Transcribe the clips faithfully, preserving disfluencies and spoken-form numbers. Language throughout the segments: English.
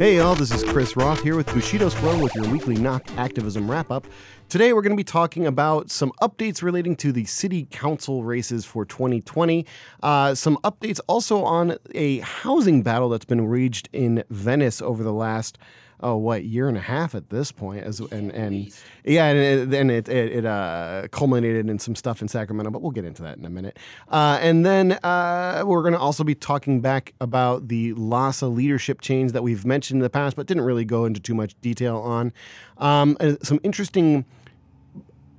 Hey y'all, this is Chris Roth here with Bushido Squadron with your weekly Knock Activism Wrap-Up. Today we're going to be talking about some updates relating to the city council races for twenty twenty, uh, some updates also on a housing battle that's been waged in Venice over the last oh, what, year and a half at this point, as and and yeah, and then it it, it uh, culminated in some stuff in Sacramento, but we'll get into that in a minute. Uh, and then uh, we're going to also be talking back about the LASA leadership change that we've mentioned in the past, but didn't really go into too much detail on. Um, some interesting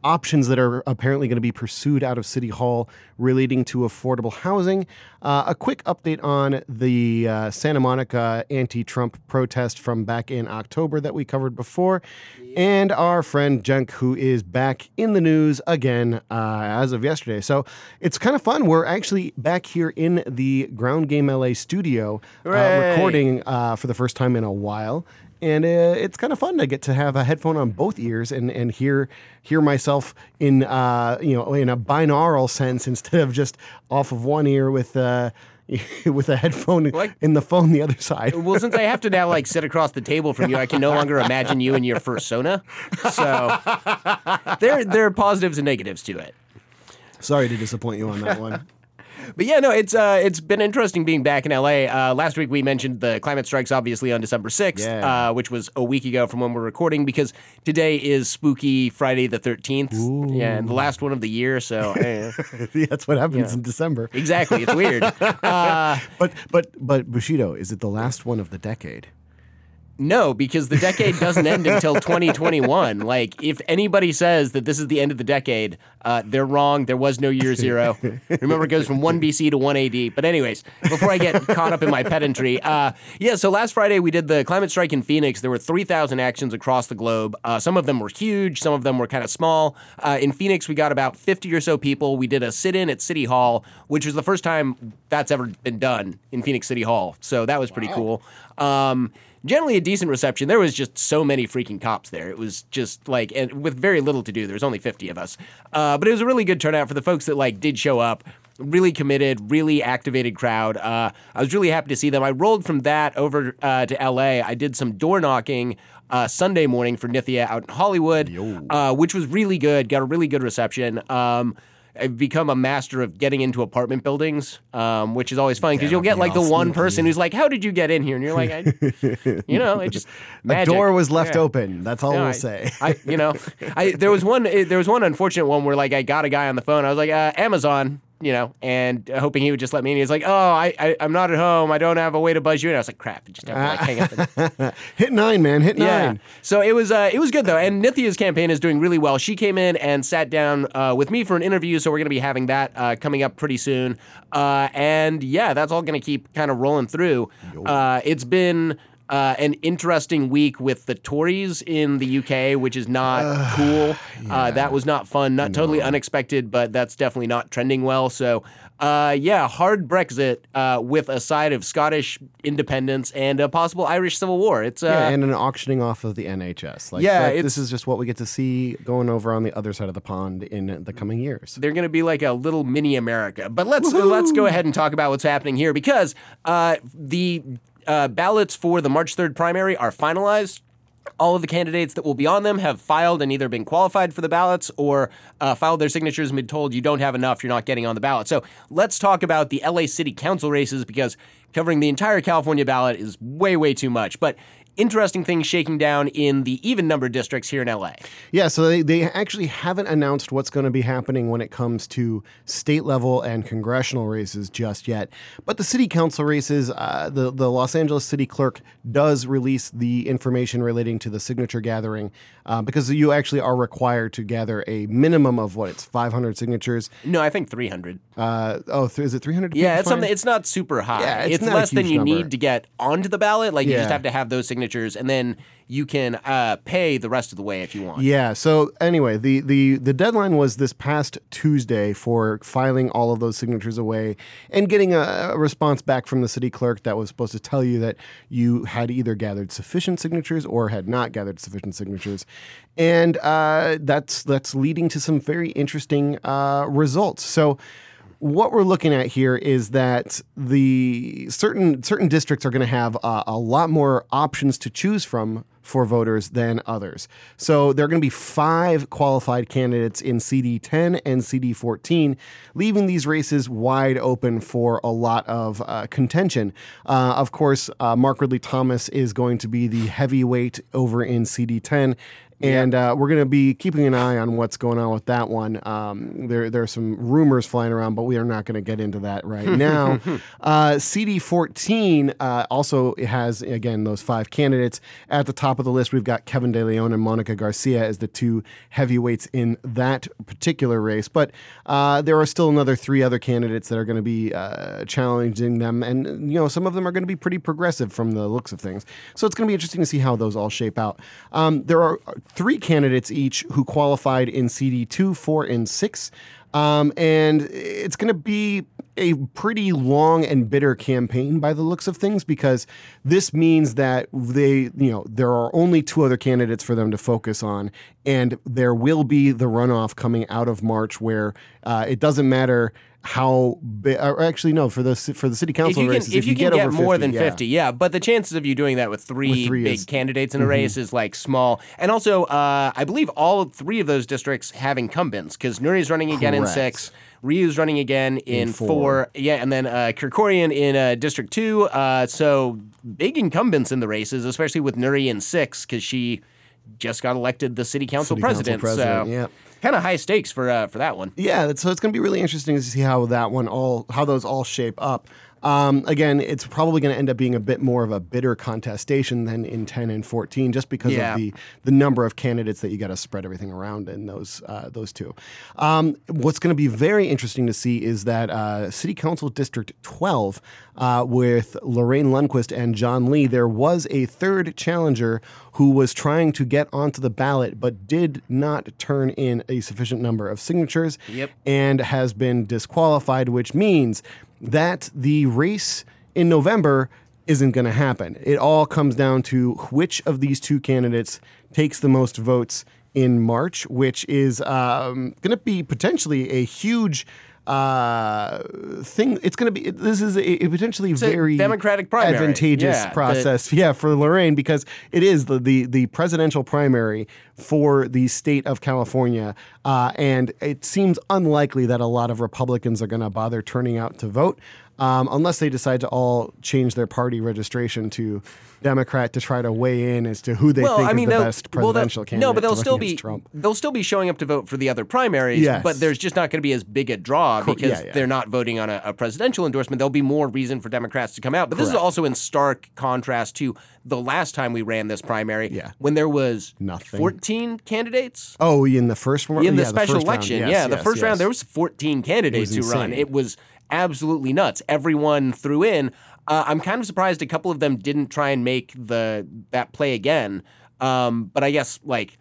options that are apparently going to be pursued out of City Hall relating to affordable housing. Uh, a quick update on the uh, Santa Monica anti-Trump protest from back in October that we covered before. And our friend Cenk, who is back in the news again uh, as of yesterday. So it's kind of fun. We're actually back here in the Ground Game L A studio uh, recording uh, for the first time in a while. And uh, it's kind of fun to get to have a headphone on both ears and, and hear hear myself in uh you know in a binaural sense instead of just off of one ear with uh with a headphone like, in the phone the other side. Well, since I have to now like sit across the table from you, I can no longer imagine you and your fursona. So there there are positives and negatives to it. Sorry to disappoint you on that one. But yeah, no, it's uh, it's been interesting being back in L A. Uh, last week we mentioned the climate strikes, obviously, on December sixth, yeah. uh, which was a week ago from when we're recording, because today is Spooky Friday the thirteenth. Ooh. Yeah, and the last one of the year, so... Eh. yeah, that's what happens yeah. in December. Exactly, it's weird. uh, but, but, but, Bushido, is it the last one of the decade? No, because the decade doesn't end until twenty twenty-one. Like, if anybody says that this is the end of the decade, uh, they're wrong. There was no year zero. Remember, it goes from one B C to one A D. But anyways, before I get caught up in my pedantry, uh, yeah, so last Friday we did the climate strike in Phoenix. There were three thousand actions across the globe. Uh, some of them were huge. Some of them were kind of small. Uh, in Phoenix, we got about fifty or so people. We did a sit-in at City Hall, which was the first time that's ever been done in Phoenix City Hall. So that was pretty wow. cool. Um Generally a decent reception. There was just so many freaking cops there. It was just like, and with very little to do, there was only fifty of us. Uh, but it was a really good turnout for the folks that like did show up. Really committed, really activated crowd. Uh, I was really happy to see them. I rolled from that over uh, to L A. I did some door knocking uh, Sunday morning for Nithya out in Hollywood, uh, which was really good. Got a really good reception. Um, I've become a master of getting into apartment buildings, um, which is always fun because yeah, you'll get like the one person who's like, "How did you get in here?" And you're like, I, "You know, it just magic. The door was left yeah. open." That's all no, we'll I, say. I, you know, I, there was one. There was one unfortunate one where like I got a guy on the phone. I was like, uh, "Amazon," you know, and uh, hoping he would just let me in. He was like, "Oh, I, I, I'm not at home. I don't have a way to buzz you." And I was like, "Crap!" I just have to like hang up. And... hit nine, man. Hit nine. Yeah. So it was, uh, it was good though. And Nithya's campaign is doing really well. She came in and sat down uh, with me for an interview. So we're going to be having that uh, coming up pretty soon. Uh, and yeah, that's all going to keep kind of rolling through. Uh, it's been. Uh, an interesting week with the Tories in the U K, which is not uh, cool. Yeah. Uh, that was not fun, not no. totally unexpected, but that's definitely not trending well. So, uh, yeah, hard Brexit uh, with a side of Scottish independence and a possible Irish civil war. It's uh, yeah, and an auctioning off of the N H S. Like, yeah, like, this is just what we get to see going over on the other side of the pond in the coming years. They're going to be like a little mini America. But let's Woo-hoo! let's go ahead and talk about what's happening here because uh, the. Uh, ballots for the March third primary are finalized. All of the candidates that will be on them have filed and either been qualified for the ballots or uh, filed their signatures and been told you don't have enough, you're not getting on the ballot. So let's talk about the L A City Council races because covering the entire California ballot is way, way too much. But interesting things shaking down in the even-numbered districts here in L A. Yeah, so they, they actually haven't announced what's going to be happening when it comes to state-level and congressional races just yet. But the city council races, uh, the, the Los Angeles city clerk does release the information relating to the signature gathering uh, because you actually are required to gather a minimum of, what, it's five hundred signatures? No, I think three hundred. Uh, oh, th- is it three hundred? Yeah, it's something. It's not super high. Yeah, it's, it's not less than you number. need to get onto the ballot. Like, yeah. you just have to have those signatures. And then you can uh, pay the rest of the way if you want. Yeah. So anyway, the, the, the deadline was this past Tuesday for filing all of those signatures away and getting a, a response back from the city clerk that was supposed to tell you that you had either gathered sufficient signatures or had not gathered sufficient signatures. And uh, that's that's leading to some very interesting uh, results. So what we're looking at here is that the certain certain districts are going to have uh, a lot more options to choose from for voters than others. So there are going to be five qualified candidates in C D ten and C D fourteen, leaving these races wide open for a lot of uh, contention. Uh, of course, uh, Mark Ridley Thomas is going to be the heavyweight over in C D ten. And uh, we're going to be keeping an eye on what's going on with that one. Um, there, there are some rumors flying around, but we are not going to get into that right now. uh, C D fourteen uh, also has, again, those five candidates. At the top of the list, we've got Kevin De Leon and Monica Garcia as the two heavyweights in that particular race. But uh, there are still another three other candidates that are going to be uh, challenging them. And, you know, some of them are going to be pretty progressive from the looks of things. So it's going to be interesting to see how those all shape out. Um, there are three candidates each who qualified in C D two, four, and six. Um, and it's going to be a pretty long and bitter campaign by the looks of things, because this means that they, you know, there are only two other candidates for them to focus on, and there will be the runoff coming out of March where uh, it doesn't matter how big, or actually no, for the for the city council if can, races, if, if you, you can get, get over more fifty, than yeah. fifty, yeah, but the chances of you doing that with three, with three big is, candidates in a mm-hmm. race is like small. And also, uh, I believe all three of those districts have incumbents, because Nuri's running again Correct. in six. Ryu's running again in, in four. four. Yeah, and then uh, Kirkorian in uh, District two. Uh, so big incumbents in the races, especially with Nuri in six, because she just got elected the city council city president. Council president so. Yeah. Kind of high stakes for uh, for that one. Yeah, so it's going to be really interesting to see how that one all how those all shape up. Um, again, it's probably going to end up being a bit more of a bitter contestation than in ten and fourteen, just because yeah. of the the number of candidates that you got to spread everything around in those uh, those two. Um, what's going to be very interesting to see is that uh, City Council District twelve uh, with Lorraine Lundquist and John Lee, there was a third challenger who was trying to get onto the ballot but did not turn in a sufficient number of signatures yep. and has been disqualified, which means that the race in November isn't going to happen. It all comes down to which of these two candidates takes the most votes in March, which is um, going to be potentially a huge uh, thing. It's going to be, this is a, a potentially it's very a Democratic primary. advantageous yeah, process the, yeah, for Lorraine, because it is the, the, the presidential primary for the state of California, uh, and it seems unlikely that a lot of Republicans are going to bother turning out to vote, um, unless they decide to all change their party registration to Democrat to try to weigh in as to who they well, think I mean, is the best presidential well, candidate. No, but they'll still be Trump. they'll still be showing up to vote for the other primaries, yes. but there's just not going to be as big a draw Cor- because yeah, yeah. they're not voting on a, a presidential endorsement. There'll be more reason for Democrats to come out. But Correct. this is also in stark contrast to the last time we ran this primary yeah. when there was Nothing. fourteen candidates. Oh, in the first round? In the yeah, special the election. Yes, yeah, the yes, first yes. round, there was fourteen candidates who run. It was absolutely nuts. Everyone threw in. Uh, I'm kind of surprised a couple of them didn't try and make the that play again. Um, but I guess, like,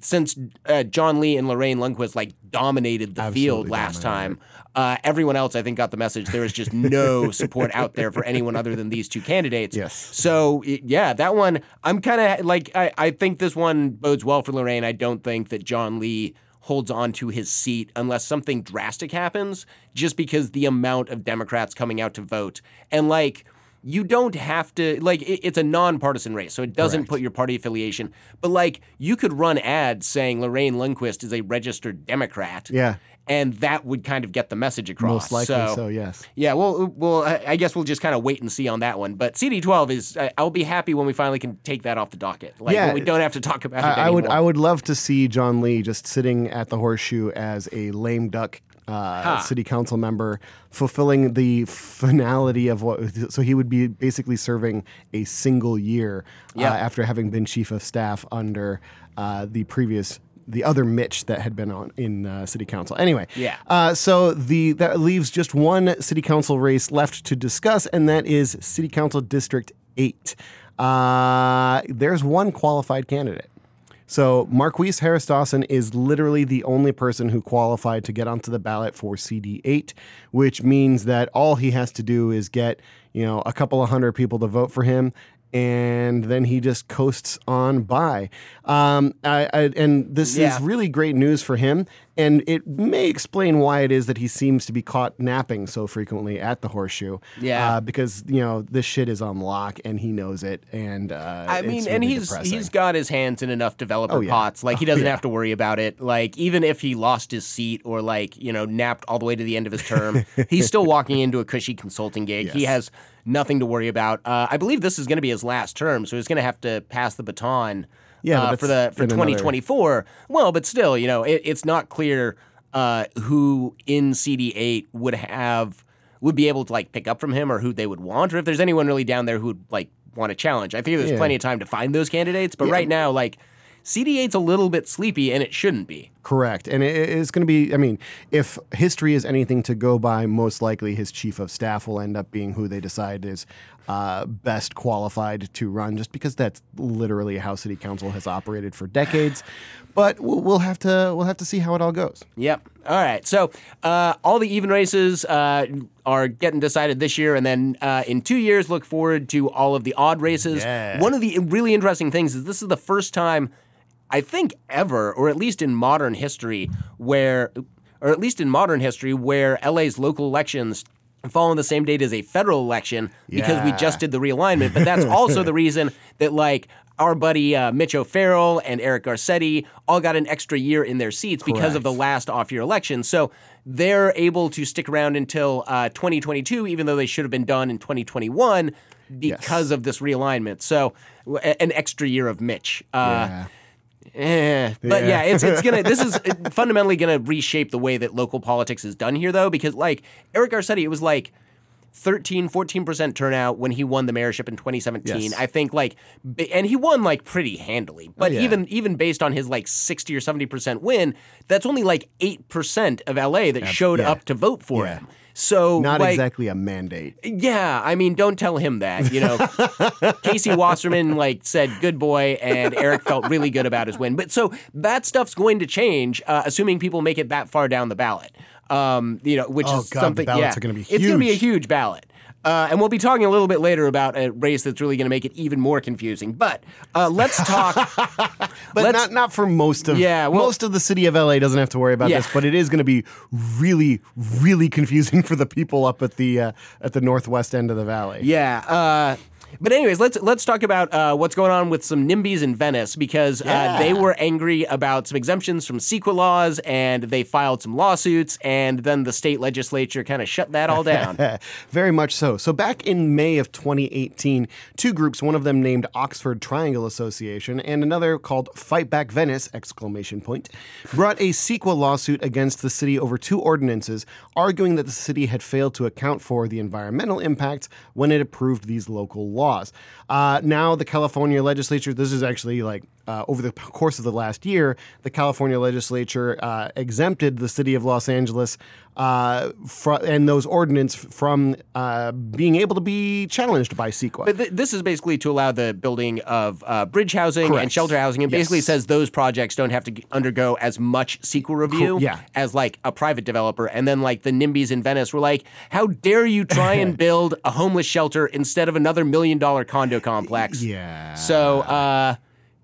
since uh, John Lee and Lorraine Lundquist, like, dominated the Absolutely field last dominated. time, uh, everyone else, I think, got the message. There was just no support out there for anyone other than these two candidates. Yes. So, yeah, that one, I'm kind of, like, I, I think this one bodes well for Lorraine. I don't think that John Lee holds on to his seat unless something drastic happens, just because the amount of Democrats coming out to vote. And, like, you don't have to, like, it, it's a nonpartisan race, so it doesn't Correct. put your party affiliation. But, like, you could run ads saying Lorraine Lundquist is a registered Democrat. Yeah. And that would kind of get the message across. Most likely so, so yes. Yeah, well, well, I guess we'll just kind of wait and see on that one. But C D twelve is, I'll be happy when we finally can take that off the docket. Like, yeah, we don't have to talk about I, it anymore. I would, I would love to see John Lee just sitting at the horseshoe as a lame duck Uh, huh. city council member, fulfilling the finality of what, so he would be basically serving a single year yeah. uh, after having been chief of staff under uh, the previous, the other Mitch that had been on in uh, city council. Anyway, yeah. Uh, so the that leaves just one city council race left to discuss, and that is City Council District eight. Uh, there's one qualified candidate. So Marquise Harris Dawson is literally the only person who qualified to get onto the ballot for C D eight, which means that all he has to do is get, you know, a couple of hundred people to vote for him, and then he just coasts on by. Um, I, I, and this yeah. is really great news for him, and it may explain why it is that he seems to be caught napping so frequently at the Horseshoe. Yeah, uh, because you know this shit is on lock, and he knows it. And uh, I mean, it's really and he's depressing. He's got his hands in enough developer oh, yeah. pots, like he doesn't oh, yeah. have to worry about it. Like even if he lost his seat or like you know napped all the way to the end of his term, he's still walking into a cushy consulting gig. Yes. He has nothing to worry about. Uh, I believe this is going to be his last term, so he's going to have to pass the baton yeah, uh, for the for twenty twenty-four. Another... Well, but still, you know, it, it's not clear uh, who in C D eight would have would be able to like pick up from him, or who they would want, or if there's anyone really down there who would like want to challenge. I figure there's yeah. plenty of time to find those candidates, but yeah. right now, like. C D eight's a little bit sleepy, and it shouldn't be. Correct. And it is going to be, I mean, if history is anything to go by, most likely his chief of staff will end up being who they decide is uh, best qualified to run, just because that's literally how city council has operated for decades. But we'll have to we'll have to see how it all goes. Yep. All right. So uh, all the even races uh, are getting decided this year, and then uh, in two years, look forward to all of the odd races. Yeah. One of the really interesting things is this is the first time, I think, ever, or at least in modern history, where, or at least in modern history, where L A's local elections fall on the same date as a federal election because yeah. we just did the realignment. But that's also the reason that, like, our buddy uh, Mitch O'Farrell and Eric Garcetti all got an extra year in their seats Correct. because of the last off-year election. So they're able to stick around until uh, twenty twenty-two, even though they should have been done in twenty twenty-one because yes. of this realignment. So an extra year of Mitch. Uh, yeah. Eh. But yeah. yeah, it's it's gonna. This is fundamentally gonna reshape the way that local politics is done here, though, because like Eric Garcetti, it was like thirteen, fourteen percent turnout when he won the mayorship in twenty seventeen. Yes. I think like, and he won like pretty handily. But oh, yeah. even even based on his like sixty or seventy percent win, that's only like eight percent of L A that yeah, showed yeah. up to vote for yeah. him. So not like, exactly a mandate. Yeah, I mean, don't tell him that. You know, Casey Wasserman like said, "Good boy," and Eric felt really good about his win. But so that stuff's going to change, uh, assuming people make it that far down the ballot. Um, you know, which oh, is God, something. The ballots yeah, are going to be huge. It's going to be a huge ballot, uh, and we'll be talking a little bit later about a race that's really going to make it even more confusing. But uh, let's talk. but let's, not not for most of yeah, well, most of the city of L A doesn't have to worry about yeah. this, but it is going to be really really confusing for the people up at the uh, at the northwest end of the valley. Yeah. Uh, But anyways, let's let's talk about uh, what's going on with some NIMBYs in Venice, because yeah. uh, they were angry about some exemptions from CEQA laws, and they filed some lawsuits, and then the state legislature kind of shut that all down. Very much so. So back in May of twenty eighteen, two groups, one of them named Oxford Triangle Association and another called Fight Back Venice, exclamation point, brought a CEQA lawsuit against the city over two ordinances, arguing that the city had failed to account for the environmental impacts when it approved these local laws. laws. Uh, now the California legislature, this is actually like uh, over the course of the last year, the California legislature uh, exempted the city of Los Angeles uh, fr- and those ordinance from uh, being able to be challenged by CEQA. But th- this is basically to allow the building of uh, bridge housing Correct. and shelter housing. It yes. basically says those projects don't have to g- undergo as much CEQA review cool. yeah. as like a private developer. And then like the NIMBYs in Venice were like, how dare you try and build a homeless shelter instead of another million dollar condo complex. Yeah. So, uh,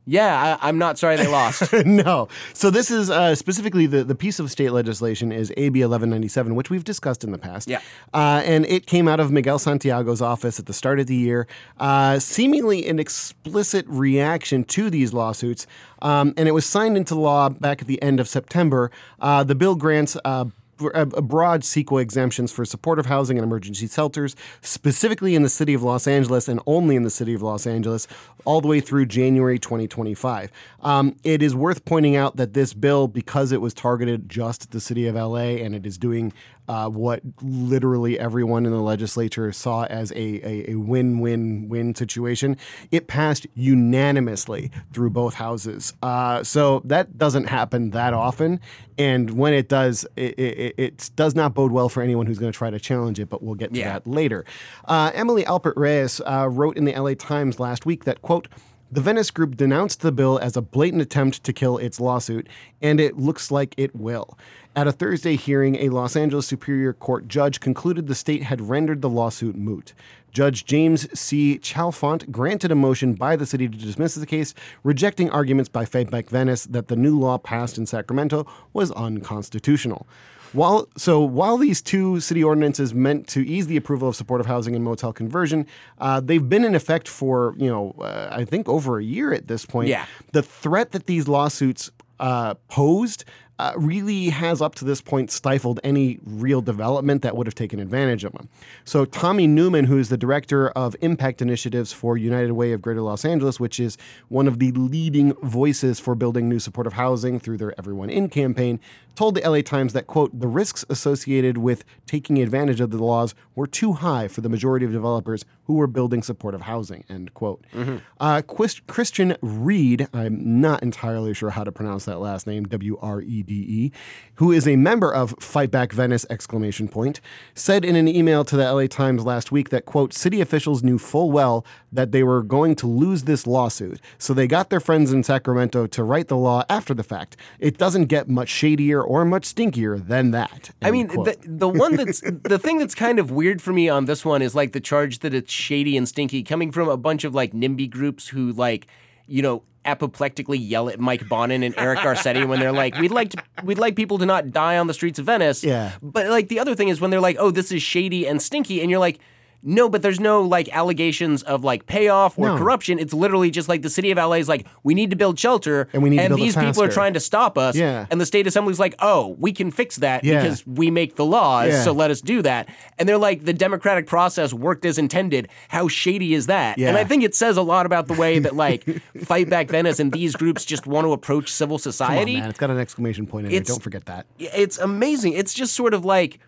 yeah, I, I'm not sorry they lost. No. So this is uh, specifically the, the piece of state legislation is A B eleven ninety-seven, which we've discussed in the past. Yeah. Uh, and it came out of Miguel Santiago's office at the start of the year, uh, seemingly an explicit reaction to these lawsuits. Um, and it was signed into law back at the end of September. Uh, the bill grants uh, broad CEQA exemptions for supportive housing and emergency shelters, specifically in the city of Los Angeles and only in the city of Los Angeles, all the way through January twenty twenty-five. Um, it is worth pointing out that this bill, because it was targeted just at the city of L A, and it is doing uh, what literally everyone in the legislature saw as a, a, a win-win-win situation, it passed unanimously through both houses. Uh, so that doesn't happen that often, and when it does, it, it It, it does not bode well for anyone who's going to try to challenge it, but we'll get to yeah. that later. Uh, Emily Alpert Reyes uh, wrote in the L A Times last week that, quote, the Venice group denounced the bill as a blatant attempt to kill its lawsuit, and it looks like it will. At a Thursday hearing, a Los Angeles Superior Court judge concluded the state had rendered the lawsuit moot. Judge James C. Chalfant granted a motion by the city to dismiss the case, rejecting arguments by Fight Back Venice that the new law passed in Sacramento was unconstitutional. While, so while these two city ordinances meant to ease the approval of supportive housing and motel conversion, uh, they've been in effect for, you know, uh, I think over a year at this point. Yeah. The threat that these lawsuits uh, posed uh, really has up to this point stifled any real development that would have taken advantage of them. So Tommy Newman, who is the director of impact initiatives for United Way of Greater Los Angeles, which is one of the leading voices for building new supportive housing through their Everyone In campaign, told the L A Times that, quote, the risks associated with taking advantage of the laws were too high for the majority of developers who were building supportive housing, end quote. Mm-hmm. Uh, Quist- Christian Reed, I'm not entirely sure how to pronounce that last name, W R E D E, who is a member of Fight Back Venice, exclamation point, said in an email to the L A Times last week that, quote, city officials knew full well that they were going to lose this lawsuit, so they got their friends in Sacramento to write the law after the fact. It doesn't get much shadier or much stinkier than that. I mean, the, the one that's the thing that's kind of weird for me on this one is like the charge that it's shady and stinky coming from a bunch of like NIMBY groups who like, you know, apoplectically yell at Mike Bonin and Eric Garcetti when they're like, we'd like to, we'd like people to not die on the streets of Venice. Yeah. But like the other thing is when they're like, oh, this is shady and stinky, and you're like, no, but there's no like allegations of like payoff or no. corruption. It's literally just like the city of L A is like, we need to build shelter, and, we need and to build these people are trying to stop us. Yeah. And the state assembly's like, oh, we can fix that yeah. because we make the laws, yeah. so let us do that. And they're like, the democratic process worked as intended. How shady is that? Yeah. And I think it says a lot about the way that like Fight Back Venice and these groups just want to approach civil society. Come on, man. It's got an exclamation point in it's, it. Don't forget that. It's amazing. It's just sort of like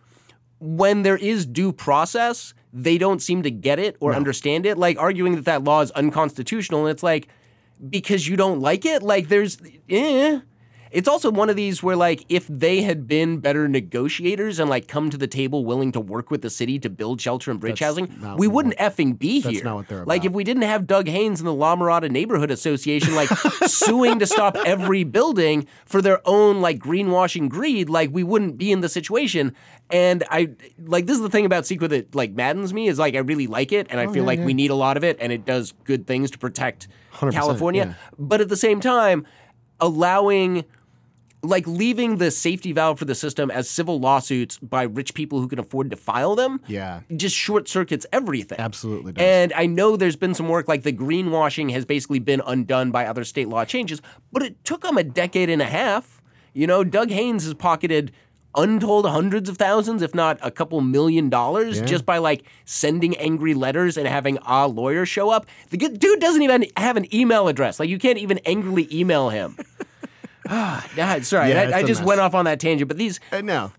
when there is due process, they don't seem to get it or no. understand it, like arguing that that law is unconstitutional. And it's like, because you don't like it? Like there's, eh. It's also one of these where like, if they had been better negotiators and like come to the table willing to work with the city to build shelter and bridge that's housing, we wouldn't what, effing be that's here. That's not what they're about. Like if we didn't have Doug Haynes and the La Mirada Neighborhood Association like suing to stop every building for their own like greenwashing greed, like we wouldn't be in the situation. And I, like, this is the thing about CEQA that, like, maddens me is, like, I really like it, and I oh, feel yeah, like yeah. we need a lot of it, and it does good things to protect California. Yeah. But at the same time, allowing, like, leaving the safety valve for the system as civil lawsuits by rich people who can afford to file them yeah. just short-circuits everything. Absolutely does. And I know there's been some work, like, the greenwashing has basically been undone by other state law changes, but it took them a decade and a half. You know, Doug Haynes has pocketed untold hundreds of thousands, if not a couple million dollars, yeah. just by like sending angry letters and having a lawyer show up. The dude doesn't even have an email address. Like you can't even angrily email him. Ah, nah, sorry, yeah, I, I just mess. went off on that tangent. But these uh, no.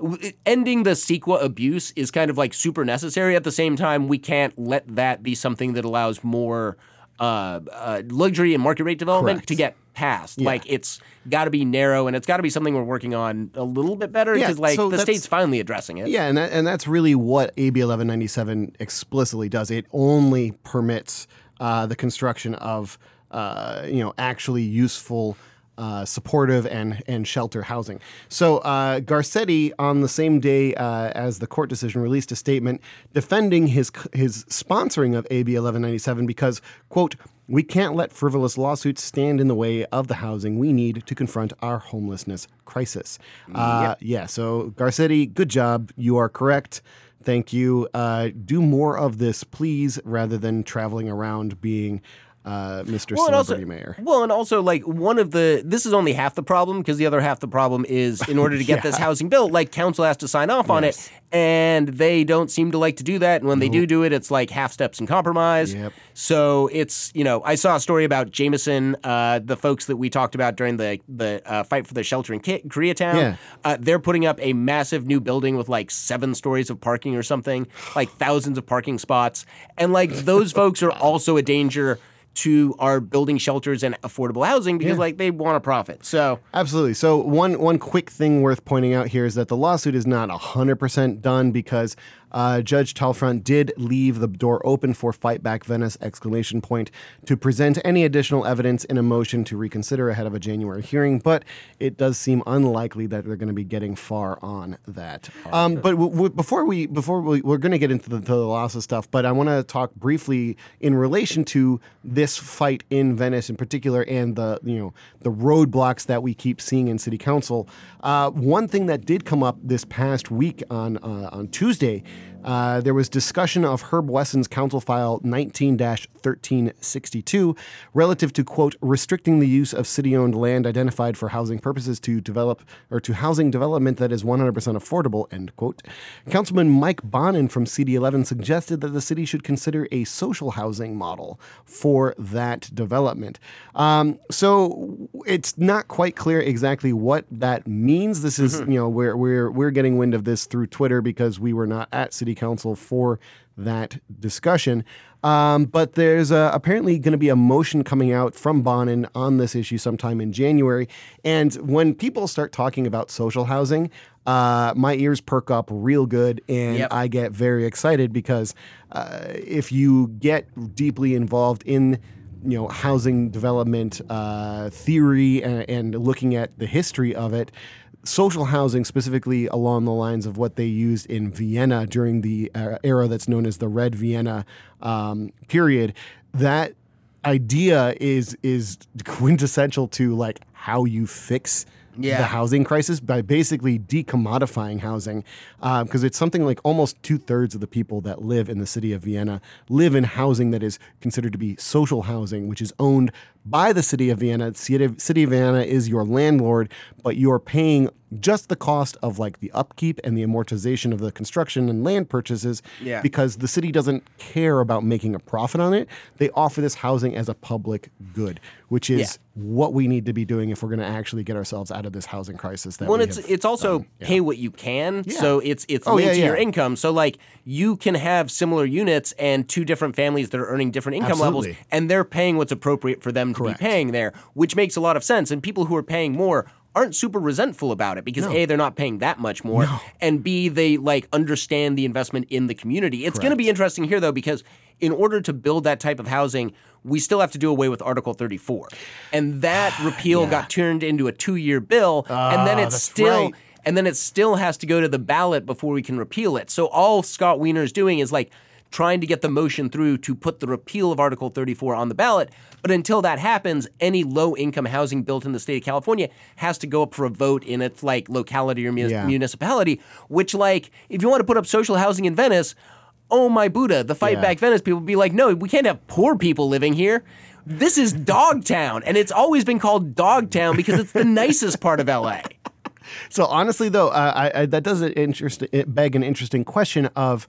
ending the CEQA abuse is kind of like super necessary. At the same time, we can't let that be something that allows more uh, uh, luxury and market rate development Correct. to get past. Yeah. Like, it's got to be narrow, and it's got to be something we're working on a little bit better, because, yeah, like, so the state's finally addressing it. Yeah, and that, and that's really what A B eleven ninety-seven explicitly does. It only permits uh, the construction of, uh, you know, actually useful, Uh, supportive and and shelter housing. So uh, Garcetti, on the same day uh, as the court decision, released a statement defending his his sponsoring of A B eleven ninety-seven because, quote, we can't let frivolous lawsuits stand in the way of the housing we need to confront our homelessness crisis. Uh, yep. Yeah, so Garcetti, good job. You are correct. Thank you. Uh, do more of this, please, rather than traveling around being Uh, Mister Well, Celebrity also, Mayor. Well, and also, like, one of the, this is only half the problem, because the other half the problem is in order to get yeah. this housing built, like, council has to sign off on yes. it, and they don't seem to like to do that, and when nope. they do do it, it's like half steps and compromise. Yep. So it's, you know, I saw a story about Jameson, uh, the folks that we talked about during the, the uh, fight for the shelter in K- Koreatown. Yeah. Uh, they're putting up a massive new building with, like, seven stories of parking or something, like, thousands of parking spots, and, like, those folks are also a danger to our building shelters and affordable housing because, yeah. like, they want a profit. So absolutely. So one one quick thing worth pointing out here is that the lawsuit is not one hundred percent done because uh, Judge Chalfant did leave the door open for Fight Back Venice exclamation point to present any additional evidence in a motion to reconsider ahead of a January hearing, but it does seem unlikely that they're going to be getting far on that. Um, but w- w- before we before we, we're going to get into the, the LASA stuff, but I want to talk briefly in relation to this fight in Venice in particular, and the you know the roadblocks that we keep seeing in City Council. Uh, one thing that did come up this past week on uh, on Tuesday, uh, there was discussion of Herb Wesson's Council File nineteen dash thirteen sixty-two relative to, quote, restricting the use of city-owned land identified for housing purposes to develop or to housing development that is one hundred percent affordable, end quote. Councilman Mike Bonin from C D eleven suggested that the city should consider a social housing model for that development. Um, so it's not quite clear exactly what that means. This is, mm-hmm. you know, we're, we're, we're getting wind of this through Twitter because we were not at City Council for that discussion. Um, but there's uh, apparently going to be a motion coming out from Bonin on this issue sometime in January. And when people start talking about social housing, uh, my ears perk up real good, and yep. I get very excited because uh, if you get deeply involved in you know, housing development uh, theory and, and looking at the history of it, social housing, specifically along the lines of what they used in Vienna during the era that's known as the Red Vienna um, period, that idea is is quintessential to like how you fix yeah. the housing crisis by basically decommodifying housing, because um, it's something like almost two thirds of the people that live in the city of Vienna live in housing that is considered to be social housing, which is owned by the city of Vienna. City of, city of Vienna is your landlord, but you're paying just the cost of like the upkeep and the amortization of the construction and land purchases yeah. because the city doesn't care about making a profit on it. They offer this housing as a public good, which is yeah. what we need to be doing if we're going to actually get ourselves out of this housing crisis. That well, we it's have, it's also um, yeah. pay what you can. Yeah. So it's it's oh, linked yeah, to yeah. your income. So like you can have similar units and two different families that are earning different income Absolutely. levels, and they're paying what's appropriate for them to Correct. be paying there, which makes a lot of sense. And people who are paying more aren't super resentful about it because no. A, they're not paying that much more, no. and B, they like understand the investment in the community. It's going to be interesting here though, because in order to build that type of housing, we still have to do away with Article thirty-four, and that repeal yeah. got turned into a two-year bill, uh, and then it's still right. and then it still has to go to the ballot before we can repeal it. So all Scott Wiener is doing is like trying to get the motion through to put the repeal of Article thirty-four on the ballot. But until that happens, any low-income housing built in the state of California has to go up for a vote in its, like, locality or mun- yeah. municipality, which, like, if you want to put up social housing in Venice, oh, my Buddha, the Fight yeah. Back Venice people would be like, no, we can't have poor people living here. This is Dogtown, and it's always been called Dogtown because it's the nicest part of L A. So honestly, though, uh, I, I, that does interest, it beg an interesting question of,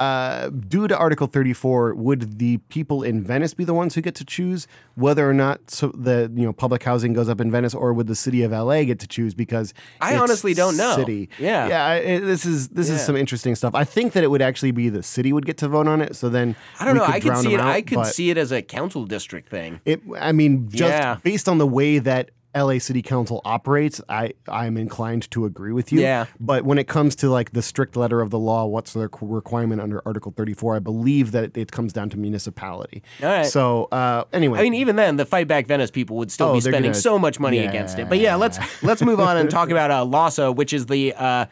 Uh, due to Article thirty-four, would the people in Venice be the ones who get to choose whether or not so the you know public housing goes up in Venice, or would the city of L A get to choose? Because I it's honestly don't know. City, yeah, yeah. I, it, this is this yeah. is some interesting stuff. I think that it would actually be the city would get to vote on it. So then I don't we know. Could I could see it. Out, I could see it as a council district thing. It. I mean, just yeah. based on the way that L A City Council operates, I, I'm inclined to agree with you. Yeah. But when it comes to like the strict letter of the law, what's the requirement under Article thirty-four, I believe that it, it comes down to municipality. All right. So uh, anyway. I mean, even then, the Fight Back Venice people would still oh, be spending gonna, so much money yeah. against it. But yeah, let's let's move on and talk about uh, LASA, which is the uh,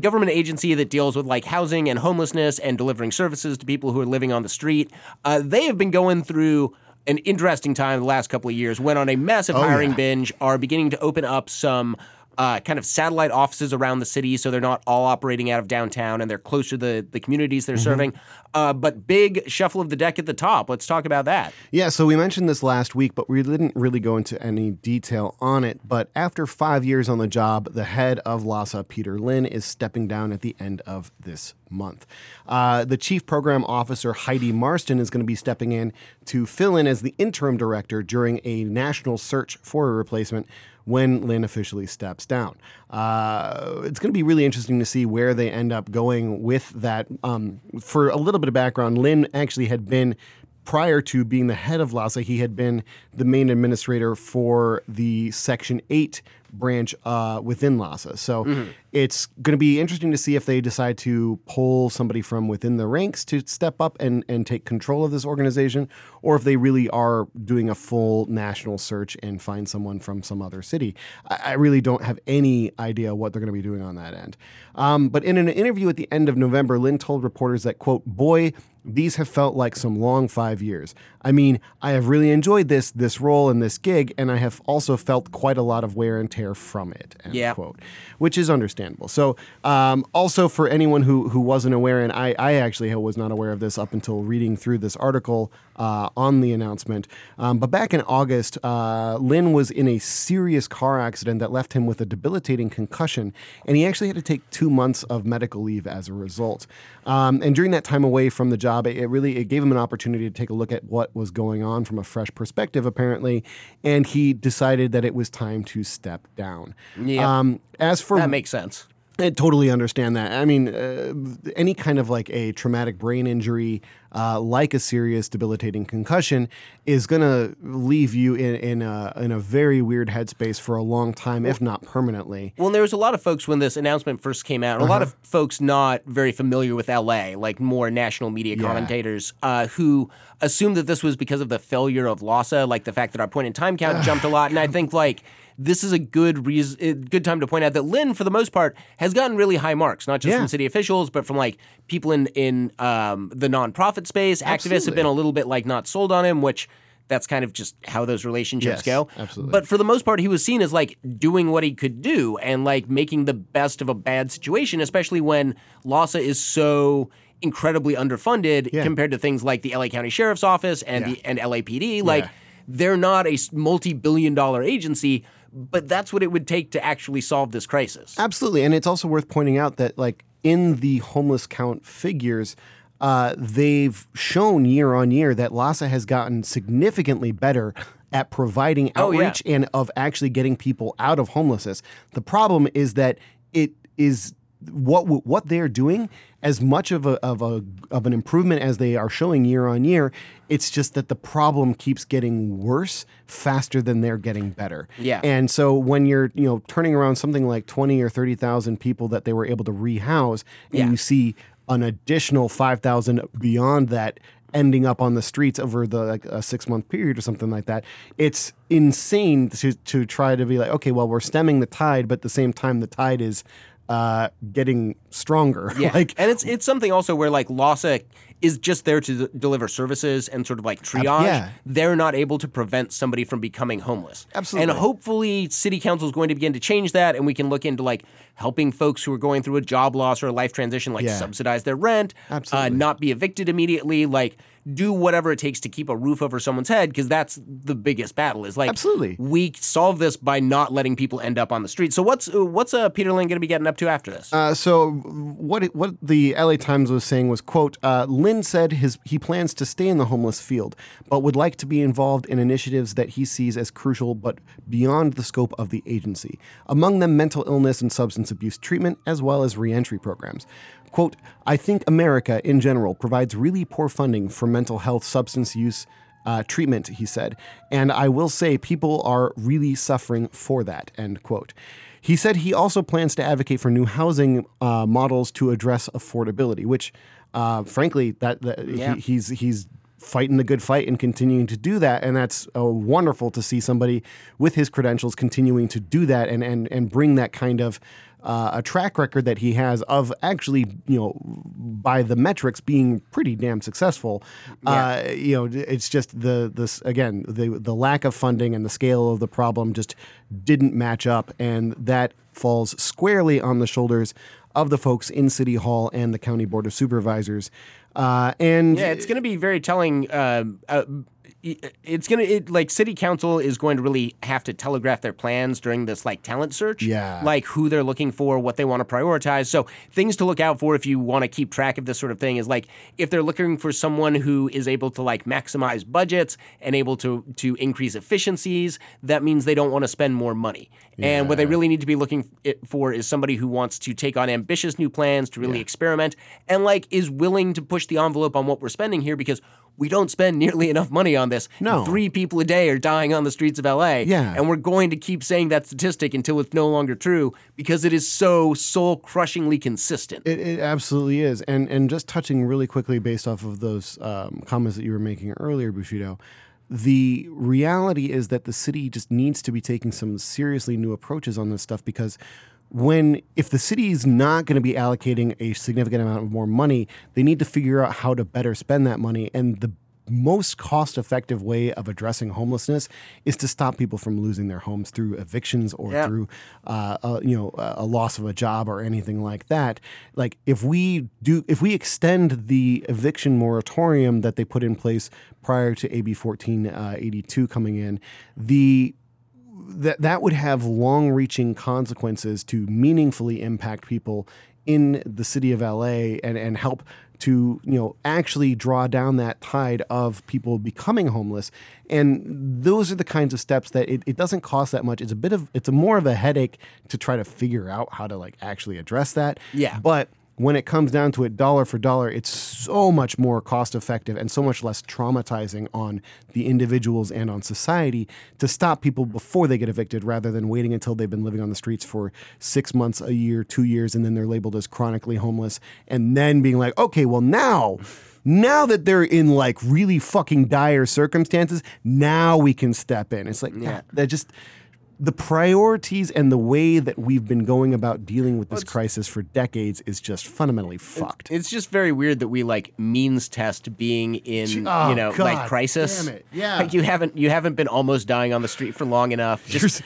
government agency that deals with like housing and homelessness and delivering services to people who are living on the street. Uh, they have been going through an interesting time the last couple of years, went on a massive oh, hiring yeah. binge, are beginning to open up some uh, kind of satellite offices around the city so they're not all operating out of downtown and they're closer to the, the communities they're mm-hmm. serving. Uh, but big shuffle of the deck at the top. Let's talk about that. Yeah, so we mentioned this last week, but we didn't really go into any detail on it. But after five years on the job, the head of LASA, Peter Lynn, is stepping down at the end of this month. Uh, the chief program officer, Heidi Marston, is going to be stepping in to fill in as the interim director during a national search for a replacement when Lynn officially steps down. Uh, it's going to be really interesting to see where they end up going with that. Um, for a little bit of background, Lynn actually had been prior to being the head of LASA, he had been the main administrator for the Section eight branch uh, within LASA. So mm-hmm. it's going to be interesting to see if they decide to pull somebody from within the ranks to step up and, and take control of this organization, or if they really are doing a full national search and find someone from some other city. I, I really don't have any idea what they're going to be doing on that end. Um, but in an interview at the end of November, Lynn told reporters that, quote, boy, these have felt like some long five years. I mean, I have really enjoyed this this role and this gig, and I have also felt quite a lot of wear and tear from it, end yeah. quote, which is understandable. So um, also for anyone who, who wasn't aware, and I, I actually was not aware of this up until reading through this article uh, on the announcement, um, but back in August, uh, Lynn was in a serious car accident that left him with a debilitating concussion, and he actually had to take two months of medical leave as a result. Um, and during that time away from the job, It really it gave him an opportunity to take a look at what was going on from a fresh perspective, apparently, and he decided that it was time to step down. Yeah, um, as for that makes sense. I totally understand that. I mean, uh, any kind of like a traumatic brain injury, uh, like a serious debilitating concussion, is going to leave you in in a, in a very weird headspace for a long time, if not permanently. Well, there was a lot of folks when this announcement first came out, and uh-huh. a lot of folks not very familiar with L A, like more national media commentators, yeah. uh, who assumed that this was because of the failure of LASA, like the fact that our point in time count jumped a lot, and I think like... This is a good reason, good time to point out that Lynn, for the most part, has gotten really high marks, not just yeah. from city officials, but from like people in in um, the nonprofit space. Absolutely. Activists have been a little bit like not sold on him, which that's kind of just how those relationships yes, go. Absolutely. But for the most part, he was seen as like doing what he could do and like making the best of a bad situation, especially when LASA is so incredibly underfunded yeah. compared to things like the L A County Sheriff's Office and yeah. the and L A P D. Like yeah. they're not a multi-billion dollar agency. But that's what it would take to actually solve this crisis. Absolutely. And it's also worth pointing out that, like, in the homeless count figures, uh, they've shown year on year that LASA has gotten significantly better at providing outreach oh, yeah. and of actually getting people out of homelessness. The problem is that it is what what they're doing, as much of a of a of an improvement as they are showing year on year, it's just that the problem keeps getting worse faster than they're getting better. Yeah. And so when you're, you know, turning around something like twenty or thirty thousand people that they were able to rehouse, and yeah. you see an additional five thousand beyond that ending up on the streets over the like a six month period or something like that, it's insane to to try to be like, okay, well, we're stemming the tide, but at the same time the tide is Uh, getting stronger. Yeah. like, and it's it's something also where like LASA is just there to d- deliver services and sort of like triage. Ab- yeah. They're not able to prevent somebody from becoming homeless. Absolutely. And hopefully city council is going to begin to change that, and we can look into like helping folks who are going through a job loss or a life transition, like yeah. subsidize their rent, Absolutely. Uh, not be evicted immediately, like do whatever it takes to keep a roof over someone's head, because that's the biggest battle is like Absolutely. We solve this by not letting people end up on the street. So what's what's uh, Peter Lynn going to be getting up to after this? Uh, so what it, what the L A Times was saying was, quote, uh, Lynn said his he plans to stay in the homeless field, but would like to be involved in initiatives that he sees as crucial but beyond the scope of the agency, among them mental illness and substance abuse treatment, as well as reentry programs. Quote, I think America in general provides really poor funding for mental health substance use uh, treatment, he said. And I will say people are really suffering for that, end quote. He said he also plans to advocate for new housing uh, models to address affordability, which uh, frankly, that, that yeah. he, he's he's fighting the good fight and continuing to do that. And that's uh, wonderful to see somebody with his credentials continuing to do that and, and, and bring that kind of Uh, a track record that he has of actually, you know, by the metrics being pretty damn successful. Yeah. Uh, you know, it's just the this again the the lack of funding and the scale of the problem just didn't match up, and that falls squarely on the shoulders of the folks in City Hall and the County Board of Supervisors. Uh, and yeah, it's going to be very telling. Uh, uh, It's going it, to, like, city council is going to really have to telegraph their plans during this, like, talent search. Yeah. Like, who they're looking for, what they want to prioritize. So, things to look out for if you want to keep track of this sort of thing is, like, if they're looking for someone who is able to, like, maximize budgets and able to, to increase efficiencies, that means they don't want to spend more money. Yeah. And what they really need to be looking for is somebody who wants to take on ambitious new plans, to really yeah. experiment, and, like, is willing to push the envelope on what we're spending here, because we don't spend nearly enough money on this. No. Three people a day are dying on the streets of L A. Yeah. And we're going to keep saying that statistic until it's no longer true because it is so soul-crushingly consistent. It, it absolutely is. And and just touching really quickly based off of those um, comments that you were making earlier, Bushido, the reality is that the city just needs to be taking some seriously new approaches on this stuff because when if the city is not going to be allocating a significant amount of more money, they need to figure out how to better spend that money. And the most cost-effective way of addressing homelessness is to stop people from losing their homes through evictions or yeah. through, uh, a, you know, a loss of a job or anything like that. Like if we do, if we extend the eviction moratorium that they put in place prior to A B fourteen eighty-two coming in, the that that would have long-reaching consequences to meaningfully impact people in the city of L A and and help to, you know, actually draw down that tide of people becoming homeless. And those are the kinds of steps that it, it doesn't cost that much. It's a bit of it's a more of a headache to try to figure out how to like actually address that. Yeah. But when it comes down to it dollar for dollar, it's so much more cost effective and so much less traumatizing on the individuals and on society to stop people before they get evicted rather than waiting until they've been living on the streets for six months, a year, two years, and then they're labeled as chronically homeless and then being like, okay, well now... Now that they're in like really fucking dire circumstances, now we can step in. It's like yeah. that just the priorities and the way that we've been going about dealing with this well, crisis for decades is just fundamentally fucked. It's just very weird that we like means test being in oh, you know God, like crisis. Damn it. Yeah, like you haven't you haven't been almost dying on the street for long enough. Just.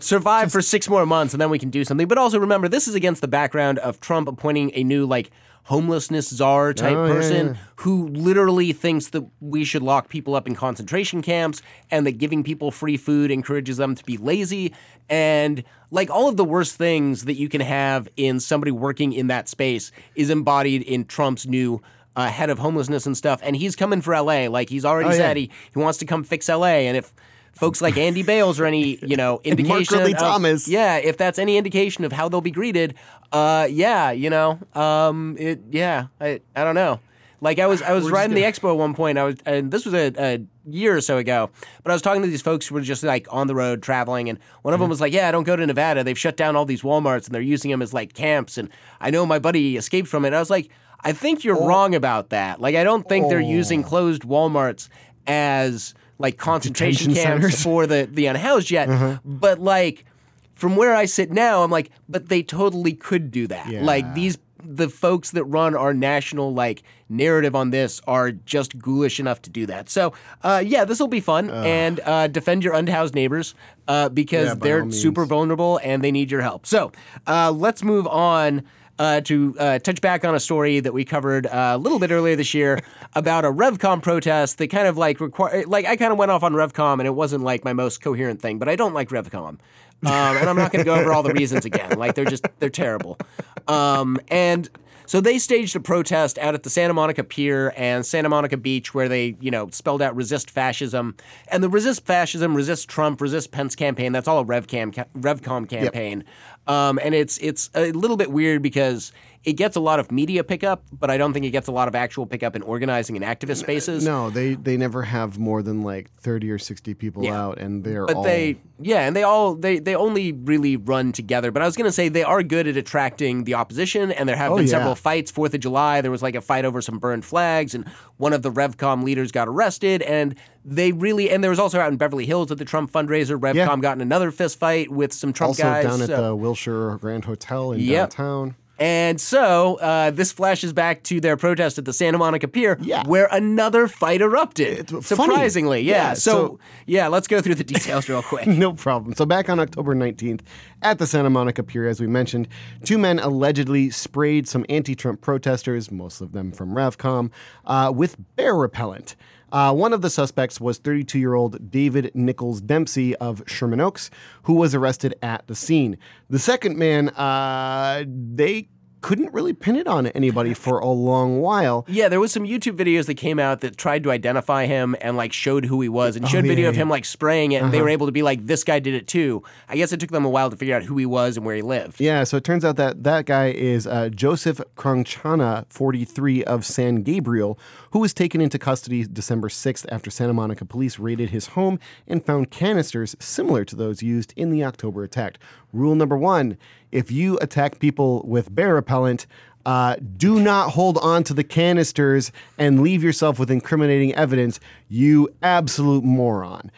Survive Just, for six more months and then we can do something. But also remember, this is against the background of Trump appointing a new, like, homelessness czar type oh, person yeah, yeah. who literally thinks that we should lock people up in concentration camps and that giving people free food encourages them to be lazy and, like, all of the worst things that you can have in somebody working in that space is embodied in Trump's new uh, head of homelessness and stuff. And he's coming for L A. Like, he's already oh, said yeah. he, he wants to come fix L A. And if... folks like Andy Bales or any, you know, indication of, Thomas. Yeah, if that's any indication of how they'll be greeted, uh, yeah, you know, um, it, yeah, I, I don't know. Like I was, I was riding gonna... the expo at one point. I was, and this was a, a year or so ago, but I was talking to these folks who were just like on the road traveling, and one of mm-hmm. them was like, "Yeah, I don't go to Nevada. They've shut down all these Walmarts, and they're using them as like camps." And I know my buddy escaped from it. And I was like, "I think you're oh. wrong about that. Like, I don't think oh. they're using closed Walmarts as." Like concentration camps centers. For the, the unhoused yet. Uh-huh. But like from where I sit now, I'm like, but they totally could do that. Yeah. Like these the folks that run our national like narrative on this are just ghoulish enough to do that. So uh, yeah, this will be fun. Uh, and uh, defend your unhoused neighbors uh, because yeah, they're super vulnerable and they need your help. So uh, let's move on. Uh, to uh, touch back on a story that we covered uh, a little bit earlier this year about a RevCom protest that kind of like require like I kind of went off on RevCom and it wasn't like my most coherent thing, but I don't like RevCom. Um, and I'm not going to go over all the reasons again. Like they're just they're terrible. Um, and so they staged a protest out at the Santa Monica Pier and Santa Monica Beach where they, you know, spelled out resist fascism. And the resist fascism, resist Trump, resist Pence campaign, that's all a RevCam RevCom campaign. Yep. Um, and it's it's a little bit weird because it gets a lot of media pickup, but I don't think it gets a lot of actual pickup in organizing and activist spaces. No, they, they never have more than like thirty or sixty people yeah. out, and they're but all... they yeah, and they all they, they only really run together. But I was gonna say they are good at attracting the opposition, and there have oh, been yeah. several fights. Fourth of July, there was like a fight over some burned flags, and one of the RevCom leaders got arrested, and they really and there was also out in Beverly Hills at the Trump fundraiser, RevCom yeah. got in another fist fight with some Trump also guys. Also down at so. the Wilshire Grand Hotel in yep. downtown. And so uh, this flashes back to their protest at the Santa Monica Pier, yeah. where another fight erupted. It's surprisingly, yeah. yeah. So, so yeah, let's go through the details real quick. No problem. So back on October nineteenth, at the Santa Monica Pier, as we mentioned, two men allegedly sprayed some anti-Trump protesters, most of them from RevCom, uh, with bear repellent. Uh, one of the suspects was thirty-two-year-old David Nichols Dempsey of Sherman Oaks, who was arrested at the scene. The second man, uh, they couldn't really pin it on anybody for a long while. Yeah, there was some YouTube videos that came out that tried to identify him and, like, showed who he was and oh, showed yeah, video yeah. of him, like, spraying it, and uh-huh. they were able to be like, this guy did it too. I guess it took them a while to figure out who he was and where he lived. Yeah, so it turns out that that guy is uh, Joseph Kongchana, forty-three, of San Gabriel, who was taken into custody December sixth after Santa Monica police raided his home and found canisters similar to those used in the October attack. Rule number one, if you attack people with bear repellent, uh, do not hold on to the canisters and leave yourself with incriminating evidence, you absolute moron.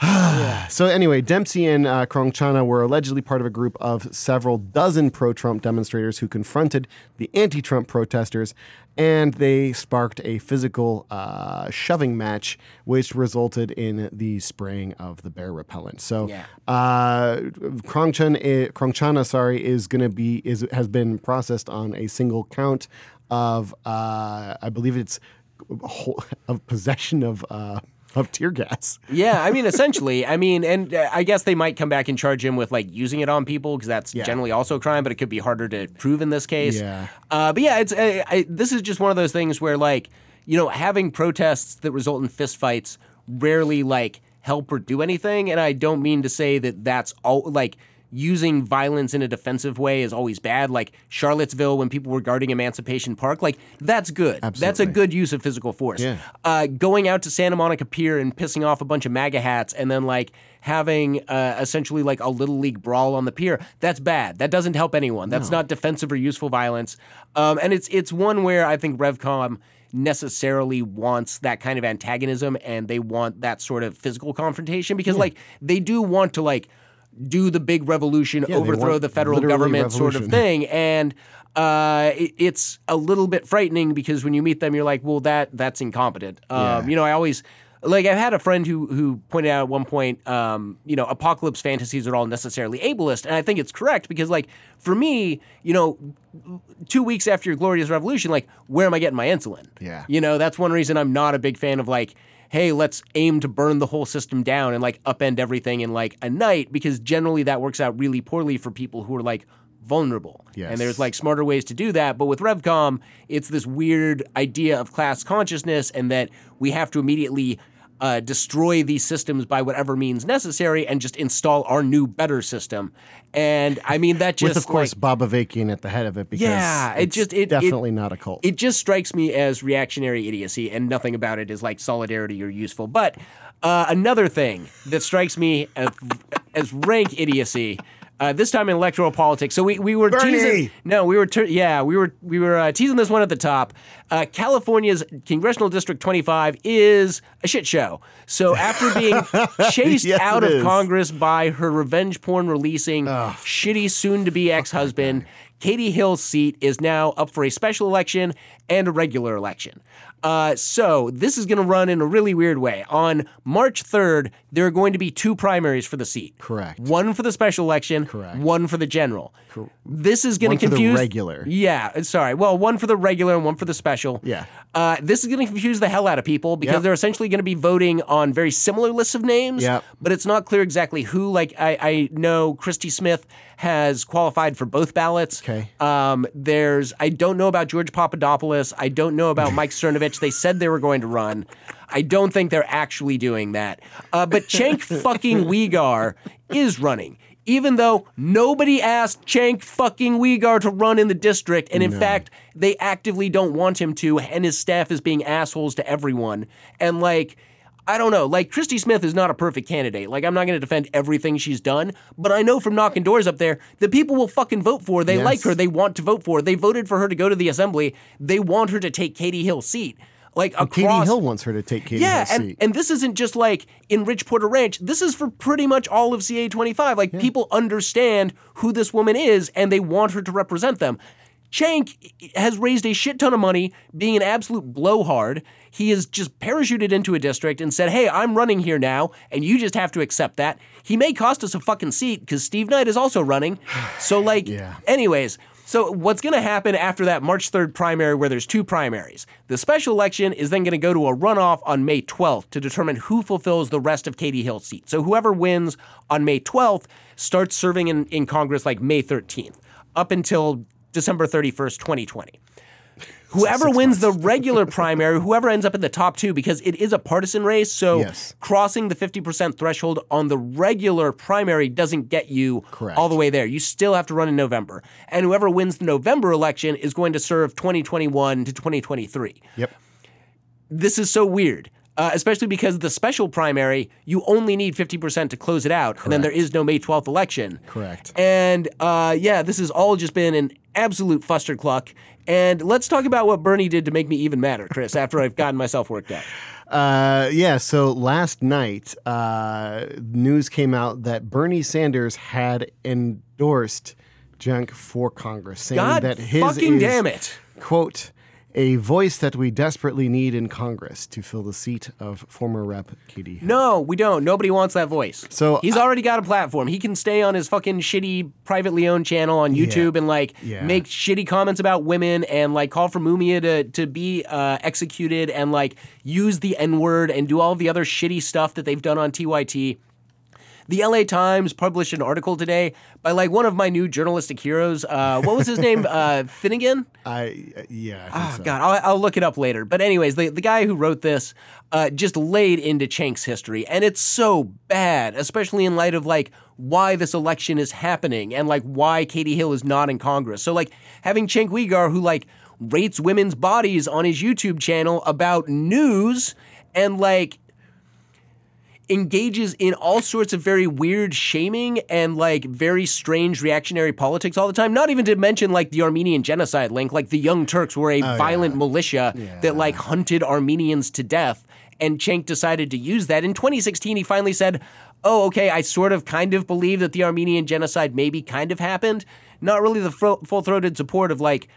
Yeah. So anyway, Dempsey and uh, Kongchana were allegedly part of a group of several dozen pro-Trump demonstrators who confronted the anti-Trump protesters, and they sparked a physical uh, shoving match, which resulted in the spraying of the bear repellent. So yeah. uh, Kongchana, Kongchana, sorry, is going to be is has been processed on a single count of uh, I believe it's of possession of. Uh, Of tear gas. Yeah, I mean, essentially. I mean, and uh, I guess they might come back and charge him with, like, using it on people, because that's yeah. generally also a crime, but it could be harder to prove in this case. Yeah. Uh, but yeah, it's uh, I, this is just one of those things where, like, you know, having protests that result in fistfights rarely, like, help or do anything. And I don't mean to say that that's all, like, using violence in a defensive way is always bad. Like Charlottesville, when people were guarding Emancipation Park, like that's good. Absolutely. That's a good use of physical force. Yeah. Uh, going out to Santa Monica Pier and pissing off a bunch of MAGA hats and then like having uh, essentially like a little league brawl on the pier, that's bad. That doesn't help anyone. That's no. not defensive or useful violence. Um, and it's it's one where I think RevCom necessarily wants that kind of antagonism, and they want that sort of physical confrontation because yeah. like they do want to like do the big revolution, yeah, overthrow the federal government revolution. Sort of thing. And uh, it, it's a little bit frightening because when you meet them, you're like, well, that that's incompetent. Um, yeah. You know, I always... Like, I've had a friend who who pointed out at one point, um, you know, apocalypse fantasies are all necessarily ableist. And I think it's correct because, like, for me, you know, two weeks after your glorious revolution, like, where am I getting my insulin? Yeah. You know, that's one reason I'm not a big fan of, like, hey, let's aim to burn the whole system down and, like, upend everything in, like, a night, because generally that works out really poorly for people who are, like, vulnerable. Yes. And there's, like, smarter ways to do that. But with RevCom, it's this weird idea of class consciousness and that we have to immediately uh, destroy these systems by whatever means necessary and just install our new, better system. And, I mean, that just... With, of course, like, Baba Vakian at the head of it, because yeah, it it's just, it, definitely it, not a cult. It just strikes me as reactionary idiocy, and nothing about it is, like, solidarity or useful. But uh, another thing that strikes me as, as rank idiocy... Uh, this time in electoral politics. So we, we were Bernie! teasing. No, we were ter- yeah, we were we were uh, teasing this one at the top. Uh, California's Congressional District twenty-five is a shit show. So after being chased yes, out of is. Congress by her revenge porn releasing oh. shitty soon-to-be ex-husband, oh, Katie Hill's seat is now up for a special election and a regular election. Uh, so this is going to run in a really weird way. On March third, there are going to be two primaries for the seat. Correct. One for the special election. Correct. One for the general. Cor- this is going to confuse... One for the regular. Yeah, sorry. Well, one for the regular and one for the special. Yeah. Uh, this is going to confuse the hell out of people because yep. they're essentially going to be voting on very similar lists of names, yep. but it's not clear exactly who. Like, I, I know Christy Smith has qualified for both ballots. Okay. Um, there's... I don't know about George Papadopoulos. I don't know about Mike Cernovich. They said they were going to run. I don't think they're actually doing that. Uh, but Cenk fucking Uygur is running, even though nobody asked Cenk fucking Uygur to run in the district. And in no. fact, they actively don't want him to, and his staff is being assholes to everyone. And like... I don't know. Like, Christy Smith is not a perfect candidate. Like, I'm not going to defend everything she's done, but I know from knocking doors up there that people will fucking vote for her. They yes. like her. They want to vote for her. They voted for her to go to the assembly. They want her to take Katie Hill's seat. Like across, Katie Hill wants her to take Katie yeah, Hill's and, seat. Yeah, and this isn't just, like, in Rich Porter Ranch. This is for pretty much all of C A twenty-five. Like, yeah. people understand who this woman is, and they want her to represent them. Cenk has raised a shit ton of money, being an absolute blowhard. He has just parachuted into a district and said, hey, I'm running here now, and you just have to accept that. He may cost us a fucking seat because Steve Knight is also running. So, like, yeah. anyways... So what's going to happen after that March third primary where there's two primaries? The special election is then going to go to a runoff on May twelfth to determine who fulfills the rest of Katie Hill's seat. So whoever wins on May twelfth starts serving in, in Congress like May thirteenth up until December thirty-first, twenty twenty. Whoever wins the regular primary, whoever ends up in the top two, because it is a partisan race, so yes. crossing the fifty percent threshold on the regular primary doesn't get you Correct. all the way there. You still have to run in November. And whoever wins the November election is going to serve twenty twenty-one to twenty twenty-three. Yep. This is so weird, uh, especially because the special primary, you only need fifty percent to close it out, Correct. and then there is no May twelfth election. Correct. And, uh, yeah, this has all just been an absolute fustercluck. And let's talk about what Bernie did to make me even madder, Chris, after I've gotten myself worked up. Uh, yeah, so last night, uh, news came out that Bernie Sanders had endorsed junk for Congress, saying God that his fucking is, damn it. quote, a voice that we desperately need in Congress to fill the seat of former Rep Katie Hill. No, we don't. Nobody wants that voice. So he's I, already got a platform. He can stay on his fucking shitty privately owned channel on YouTube yeah, and like yeah. make shitty comments about women and like call for Mumia to, to be uh, executed and like use the N-word and do all the other shitty stuff that they've done on T Y T. The L A Times published an article today by like one of my new journalistic heroes. Uh, what was his name? Uh, Finnegan? I uh, yeah. I think oh so. God, I'll, I'll look it up later. But anyways, the the guy who wrote this uh, just laid into Cenk's history, and it's so bad, especially in light of like why this election is happening and like why Katie Hill is not in Congress. So like having Cenk Uygur, who like rates women's bodies on his YouTube channel about news and like. Engages in all sorts of very weird shaming and like very strange reactionary politics all the time. Not even to mention like the Armenian genocide link, like the Young Turks were a oh, violent yeah. militia yeah. that like hunted Armenians to death. And Cenk decided to use that. In twenty sixteen, he finally said, oh, okay, I sort of kind of believe that the Armenian genocide maybe kind of happened. Not really the fro- full-throated support of like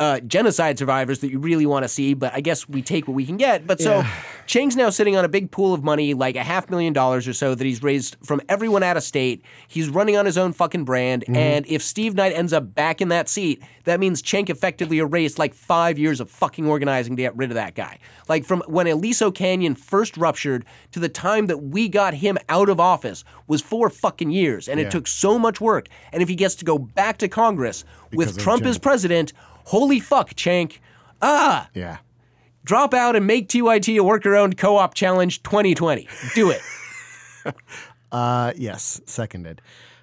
Uh, genocide survivors that you really want to see, but I guess we take what we can get. But so yeah. Cenk's now sitting on a big pool of money, like a half million dollars or so that he's raised from everyone out of state. He's running on his own fucking brand. Mm-hmm. And if Steve Knight ends up back in that seat, that means Cenk effectively erased like five years of fucking organizing to get rid of that guy. Like from when Aliso Canyon first ruptured to the time that we got him out of office was four fucking years. And yeah. it took so much work. And if he gets to go back to Congress because with Trump Cenk. as president, holy fuck, Cenk. Ah! Yeah. Drop out and make T Y T a worker-owned co-op challenge twenty twenty. Do it. uh, yes, seconded.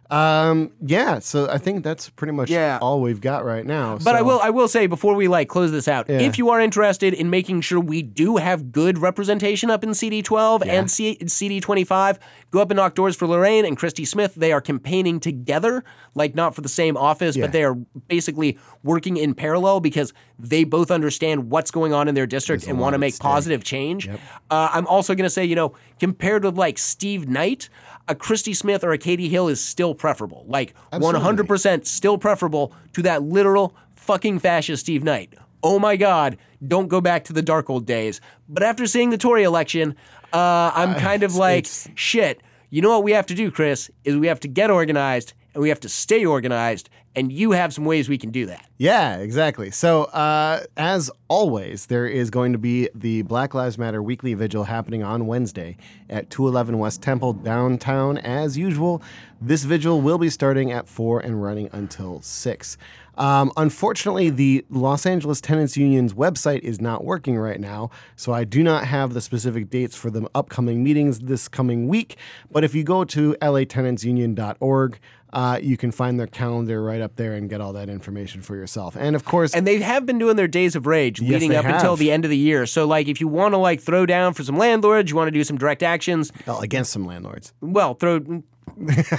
Um, yeah, so I think that's pretty much yeah. all we've got right now. But so. I will I will say, before we like close this out, yeah. if you are interested in making sure we do have good representation up in C D twelve yeah. and C D twenty-five, go up and knock doors for Lorraine and Christy Smith. They are campaigning together, like not for the same office, yeah. but they are basically working in parallel because they both understand what's going on in their district There's and want to make positive change. Yep. Uh, I'm also going to say, you know, compared with like Steve Knight, a Christy Smith or a Katie Hill is still preferable. Like, Absolutely. one hundred percent still preferable to that literal fucking fascist Steve Knight. Oh my God, don't go back to the dark old days. But after seeing the Tory election, uh, I'm uh, kind of like, it's... shit, you know what we have to do, Chris, is we have to get organized and we have to stay organized, and you have some ways we can do that. Yeah, exactly. So, uh, as always, there is going to be the Black Lives Matter Weekly Vigil happening on Wednesday at two eleven West Temple downtown. As usual, this vigil will be starting at four and running until six. Um, unfortunately, the Los Angeles Tenants Union's website is not working right now, so I do not have the specific dates for the upcoming meetings this coming week. But if you go to l a tenants union dot org, Uh, you can find their calendar right up there and get all that information for yourself. And of course, and they have been doing their days of rage yes, leading up have. until the end of the year. So, like, if you want to like throw down for some landlords, you want to do some direct actions well, against some landlords. Well, throw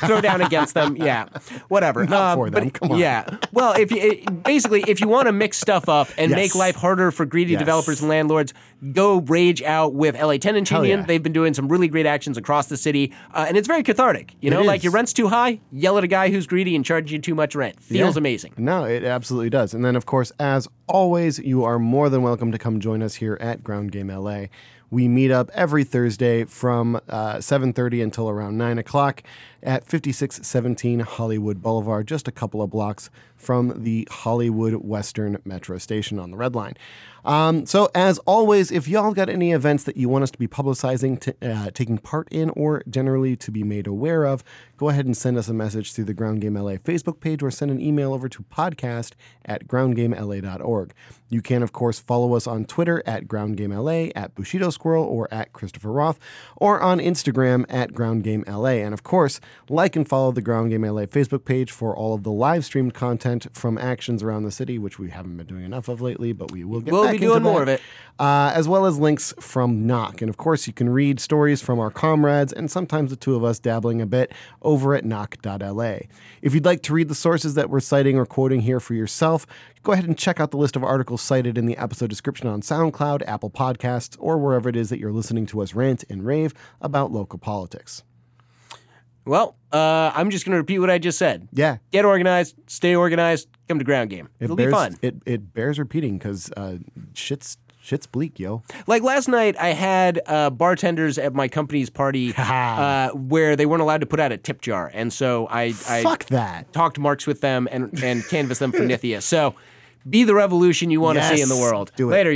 throw down against them. Yeah, whatever. Not uh, for them. But, Come on. Yeah. Well, if you, it, basically if you want to mix stuff up and yes. make life harder for greedy yes. developers and landlords, go rage out with L A Tenants Hell Union. Yeah. They've been doing some really great actions across the city, uh, and it's very cathartic. You know, like your rent's too high, yell at a guy who's greedy and charges you too much rent. Feels yeah. amazing. No, it absolutely does. And then, of course, as always, you are more than welcome to come join us here at Ground Game L A. We meet up every Thursday from uh, seven thirty until around nine o'clock at fifty-six seventeen Hollywood Boulevard, just a couple of blocks from the Hollywood Western Metro Station on the Red Line. Um, so as always, if y'all got any events that you want us to be publicizing, t- uh, taking part in, or generally to be made aware of, go ahead and send us a message through the Ground Game L A Facebook page or send an email over to podcast at ground game l a dot org. You can, of course, follow us on Twitter at Ground Game L A, at Bushido Squirrel, or at Christopher Roth, or on Instagram at Ground Game L A. And, of course, like and follow the Ground Game L A Facebook page for all of the live-streamed content from actions around the city, which we haven't been doing enough of lately, but we will get we'll back into that. We'll be doing more of it. Uh, as well as links from Knock. And, of course, you can read stories from our comrades and sometimes the two of us dabbling a bit over at knock dot l a. If you'd like to read the sources that we're citing or quoting here for yourself, go ahead and check out the list of articles cited in the episode description on SoundCloud, Apple Podcasts, or wherever it is that you're listening to us rant and rave about local politics. Well, uh, I'm just going to repeat what I just said. Yeah. Get organized, stay organized, come to Ground Game. It It'll bears, be fun. It, it bears repeating because uh, shit's... Shit's bleak, yo. Like last night, I had uh, bartenders at my company's party uh, where they weren't allowed to put out a tip jar. And so I, Fuck I that. talked marks with them and, and canvassed them for Nithya. So be the revolution you want to yes. see in the world. Do it. Later,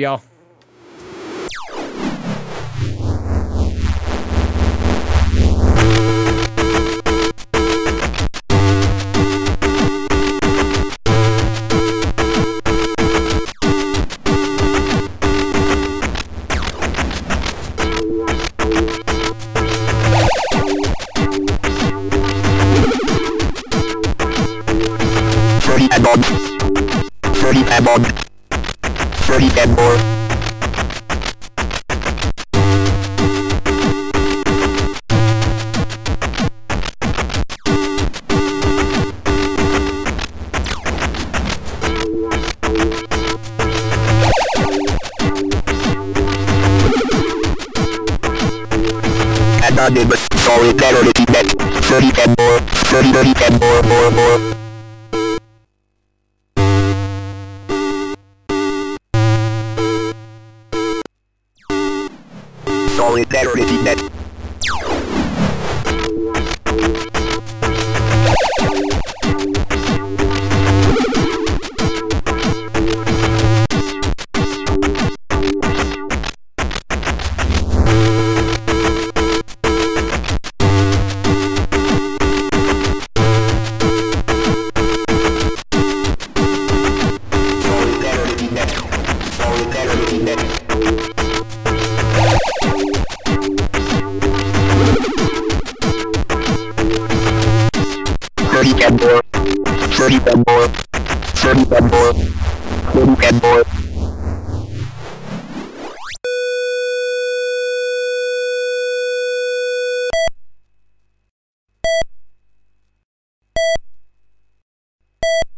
y'all.